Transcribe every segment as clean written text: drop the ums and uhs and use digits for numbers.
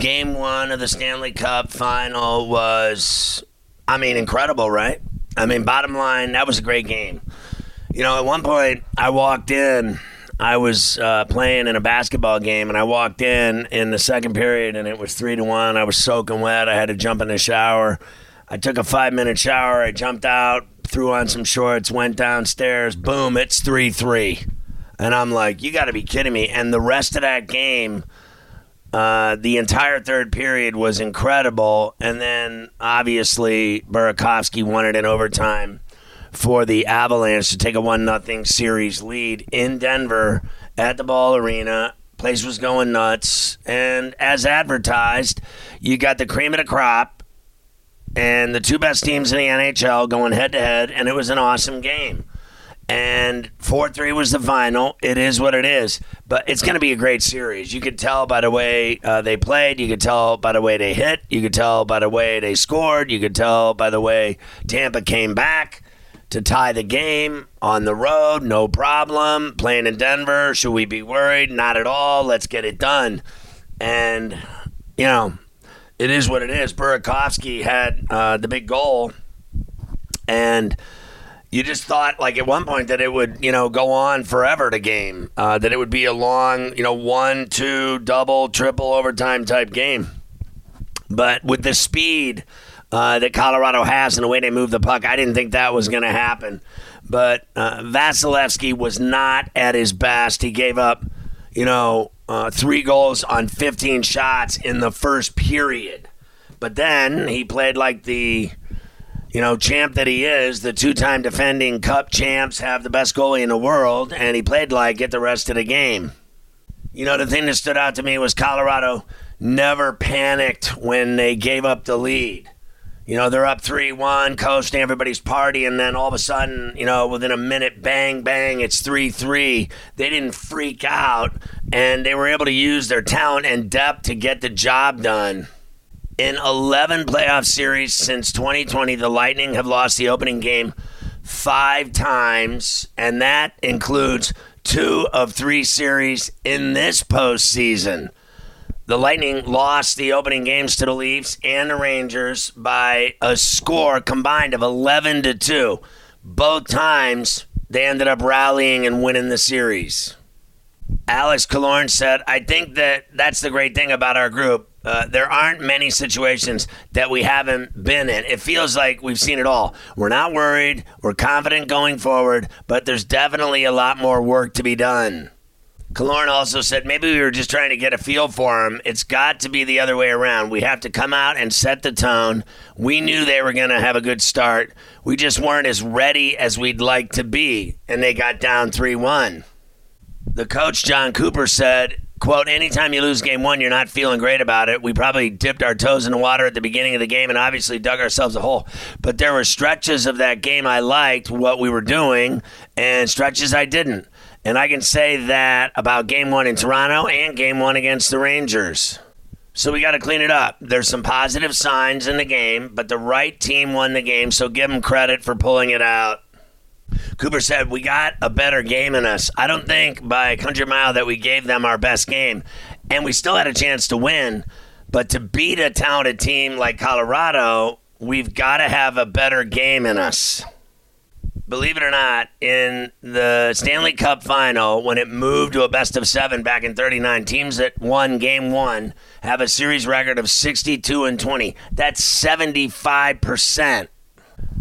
Game one of the Stanley Cup final was, incredible, right? Bottom line, that was a great game. You know, at one point, I walked in. I was playing in a basketball game, and I walked in the second period, and it was 3-1. I was soaking wet. I had to jump in the shower. I took a 5-minute shower. I jumped out, threw on some shorts, went downstairs. Boom, it's 3-3. And I'm like, you got to be kidding me. And the rest of that game... the entire third period was incredible, and then obviously Burakovsky won it in overtime for the Avalanche to take a 1-0 series lead in Denver at the Ball Arena. Place was going nuts, and as advertised, you got the cream of the crop and the two best teams in the NHL going head-to-head, and it was an awesome game. And 4-3 was the final. It is what it is. But it's going to be a great series. You could tell by the way they played. You could tell by the way they hit. You could tell by the way they scored. You could tell by the way Tampa came back to tie the game on the road. No problem. Playing in Denver. Should we be worried? Not at all. Let's get it done. And, you know, it is what it is. Burakovsky had the big goal. And... you just thought, like, at one point that it would, you know, go on forever, the game. That it would be a long, you know, 1-2, double, triple overtime type game. But with the speed that Colorado has and the way they move the puck, I didn't think that was going to happen. But Vasilevsky was not at his best. He gave up, you know, 3 goals on 15 shots in the first period. But then he played like the... you know, champ that he is. The two-time defending cup champs have the best goalie in the world, and he played like it the rest of the game. You know, the thing that stood out to me was Colorado never panicked when they gave up the lead. You know, they're up 3-1, coasting, everybody's partying, and then all of a sudden, you know, within a minute, bang, bang, it's 3-3. They didn't freak out, and they were able to use their talent and depth to get the job done. In 11 playoff series since 2020, the Lightning have lost the opening game 5 times, and that includes 2 of 3 series in this postseason. The Lightning lost the opening games to the Leafs and the Rangers by a score combined of 11-2. Both times, they ended up rallying and winning the series. Alex Killorn said, I think that's the great thing about our group. There aren't many situations that we haven't been in. It feels like we've seen it all. We're not worried. We're confident going forward, but there's definitely a lot more work to be done. Killorn also said, maybe we were just trying to get a feel for him. It's got to be the other way around. We have to come out and set the tone. We knew they were going to have a good start. We just weren't as ready as we'd like to be, and they got down 3-1. The coach, John Cooper, said, quote, anytime you lose game one, you're not feeling great about it. We probably dipped our toes in the water at the beginning of the game and obviously dug ourselves a hole. But there were stretches of that game I liked what we were doing and stretches I didn't. And I can say that about game one in Toronto and game one against the Rangers. So we got to clean it up. There's some positive signs in the game, but the right team won the game, so give them credit for pulling it out. Cooper said, we got a better game in us. I don't think by a country mile that we gave them our best game. And we still had a chance to win. But to beat a talented team like Colorado, we've got to have a better game in us. believe it or not, in the Stanley Cup final, when it moved to a best of seven back in 39, teams that won game one have a series record of 62-20. That's 75%.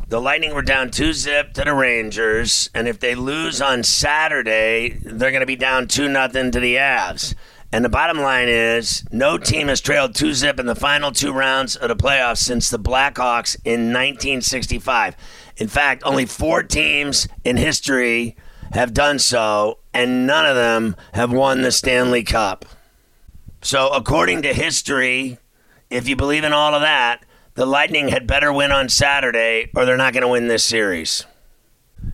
The Lightning were down 2-0 to the Rangers, and if they lose on Saturday, they're going to be down 2-0 to the Avs. And the bottom line is, no team has trailed 2-0 in the final two rounds of the playoffs since the Blackhawks in 1965. In fact, only four teams in history have done so, and none of them have won the Stanley Cup. So according to history, if you believe in all of that, the Lightning had better win on Saturday or they're not going to win this series.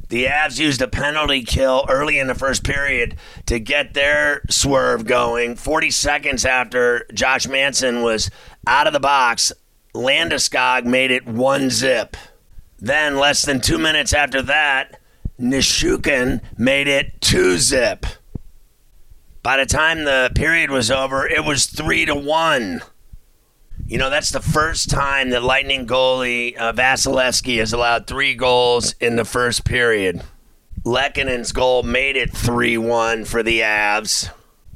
The Avs used a penalty kill early in the first period to get their swerve going. 40 seconds after Josh Manson was out of the box, Landeskog made it 1-0. Then, less than 2 minutes after that, Nichushkin made it 2-0. By the time the period was over, it was 3-1. You know, that's the first time that Lightning goalie Vasilevsky has allowed 3 goals in the first period. Lekkonen's goal made it 3-1 for the Avs.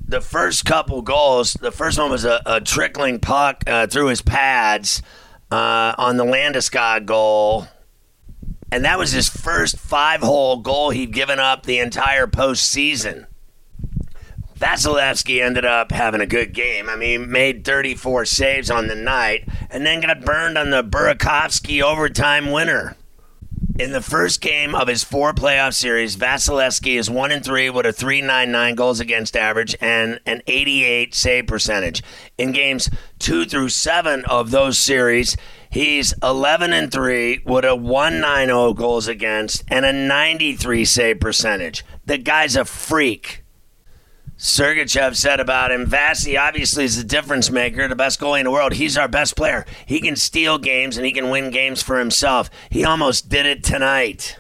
The first couple goals, the first one was a trickling puck through his pads on the Landeskog goal. And that was his first 5-hole goal he'd given up the entire postseason. Vasilevsky ended up having a good game. I mean, made 34 saves on the night and then got burned on the Burakovsky overtime winner. In the first game of his 4 playoff series, Vasilevsky is 1-3 with a .399 goals against average and an 88 save percentage. In games 2 through 7 of those series, he's 11-3 with a .190 goals against and a 93 save percentage. The guy's a freak. Sergachev said about him, Vasi obviously is the difference maker, the best goalie in the world. He's our best player. He can steal games and he can win games for himself. He almost did it tonight.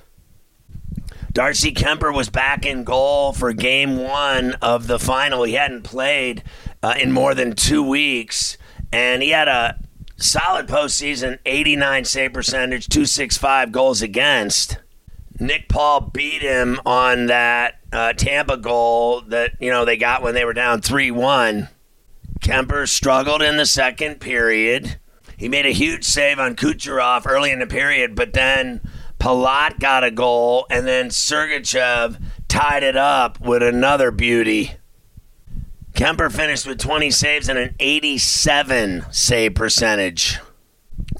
Darcy Kuemper was back in goal for game one of the final. He hadn't played in more than 2 weeks, and he had a solid postseason, 89 save percentage, .265 goals against. Nick Paul beat him on that Tampa goal that, you know, they got when they were down 3-1. Kuemper struggled in the second period. He made a huge save on Kucherov early in the period, but then Palat got a goal, and then Sergachev tied it up with another beauty. Kuemper finished with 20 saves and an 87 save percentage.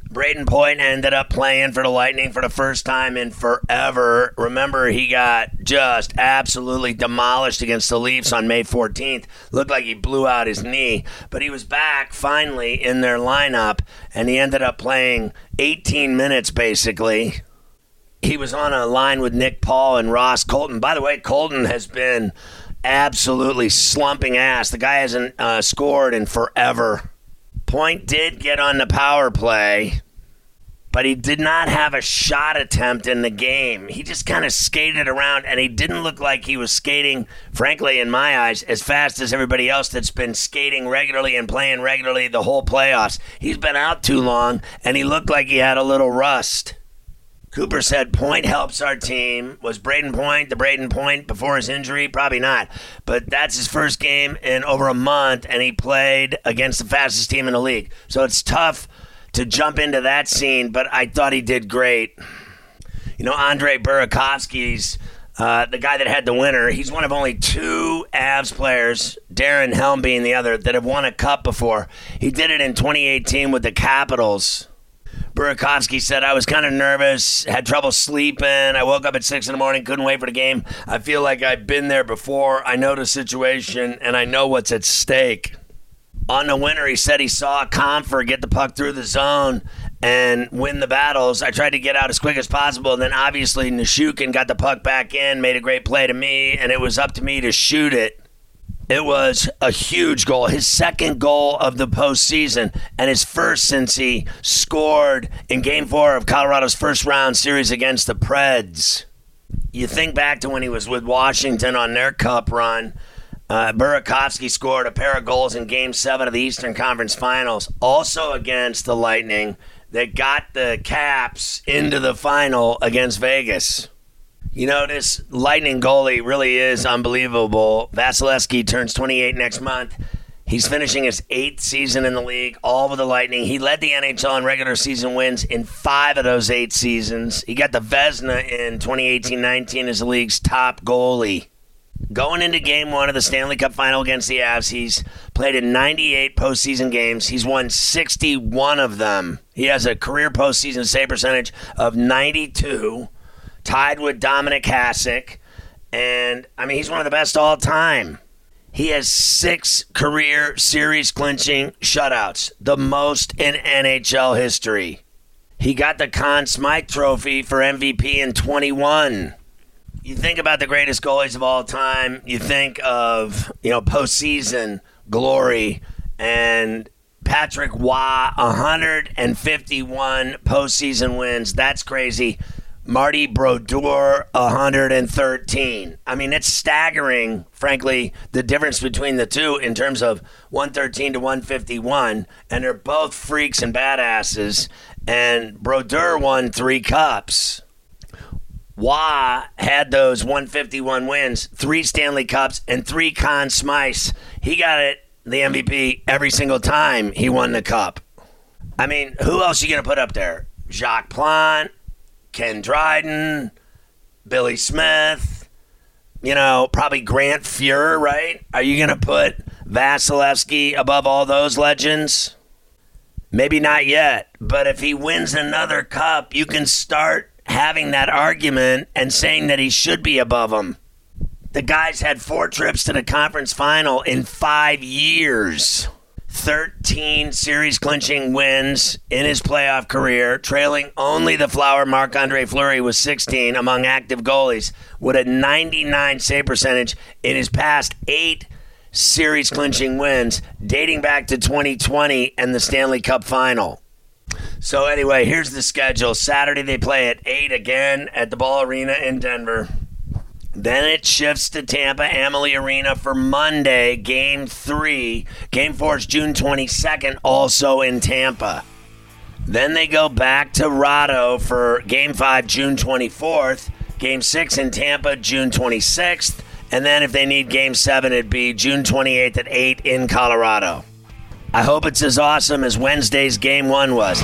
Brayden Point ended up playing for the Lightning for the first time in forever. Remember, he got just absolutely demolished against the Leafs on May 14th. Looked like he blew out his knee, but he was back finally in their lineup, and he ended up playing 18 minutes basically. He was on a line with Nick Paul and Ross Colton. By the way, Colton has been absolutely slumping ass. The guy hasn't scored in forever. Point did get on the power play, but he did not have a shot attempt in the game. He just kind of skated around, and he didn't look like he was skating, frankly, in my eyes, as fast as everybody else that's been skating regularly and playing regularly the whole playoffs. He's been out too long, and he looked like he had a little rust. Cooper said, Point helps our team. Was Brayden Point the Brayden Point before his injury? Probably not. But that's his first game in over a month, and he played against the fastest team in the league. So it's tough to jump into that scene, but I thought he did great. You know, Andre Burakovsky's the guy that had the winner. He's one of only 2 Avs players, Darren Helm being the other, that have won a cup before. He did it in 2018 with the Capitals. Burakovsky said, I was kind of nervous, had trouble sleeping. I woke up at 6 in the morning, couldn't wait for the game. I feel like I've been there before. I know the situation, and I know what's at stake. On the winner, he said he saw Kuemper get the puck through the zone and win the battles. I tried to get out as quick as possible, and then obviously Nichushkin got the puck back in, made a great play to me, and it was up to me to shoot it. It was a huge goal, his second goal of the postseason, and his first since he scored in Game 4 of Colorado's first-round series against the Preds. You think back to when he was with Washington on their cup run. Burakovsky scored a pair of goals in Game 7 of the Eastern Conference Finals, also against the Lightning, that got the Caps into the final against Vegas. You know, this Lightning goalie really is unbelievable. Vasilevsky turns 28 next month. He's finishing his 8th season in the league, all with the Lightning. He led the NHL in regular season wins in 5 of those 8 seasons. He got the Vezina in 2018-19 as the league's top goalie. Going into Game 1 of the Stanley Cup Final against the Avs, he's played in 98 postseason games. He's won 61 of them. He has a career postseason save percentage of 92, tied with Dominic Hasek. And, I mean, he's one of the best all time. He has 6 career series-clinching shutouts, the most in NHL history. He got the Conn Smythe trophy for MVP in 21. You think about the greatest goalies of all time, you think of, you know, postseason glory, and Patrick Waugh, 151 postseason wins. That's crazy. Marty Brodeur, 113. I mean, it's staggering, frankly, the difference between the two in terms of 113 to 151, and they're both freaks and badasses, and Brodeur won 3 cups. Waugh had those 151 wins, 3 Stanley Cups, and 3 Conn Smythes. He got it, the MVP, every single time he won the cup. I mean, who else are you going to put up there? Jacques Plante, Ken Dryden, Billy Smith, you know, probably Grant Fuhr, right? Are you going to put Vasilevsky above all those legends? Maybe not yet, but if he wins another cup, you can start having that argument and saying that he should be above him. The guys had 4 trips to the conference final in 5 years. 13 series-clinching wins in his playoff career, trailing only the flower Marc-Andre Fleury with 16 among active goalies, with a 99 save percentage in his past 8 series-clinching wins, dating back to 2020 and the Stanley Cup Final. So anyway, here's the schedule. Saturday they play at 8 again at the Ball Arena in Denver. Then it shifts to Tampa Amalie Arena for Monday, Game 3. Game 4 is June 22nd, also in Tampa. Then they go back to Rado for Game 5, June 24th. Game 6 in Tampa, June 26th. And then if they need Game 7, it'd be June 28th at 8 in Colorado. I hope it's as awesome as Wednesday's Game 1 was.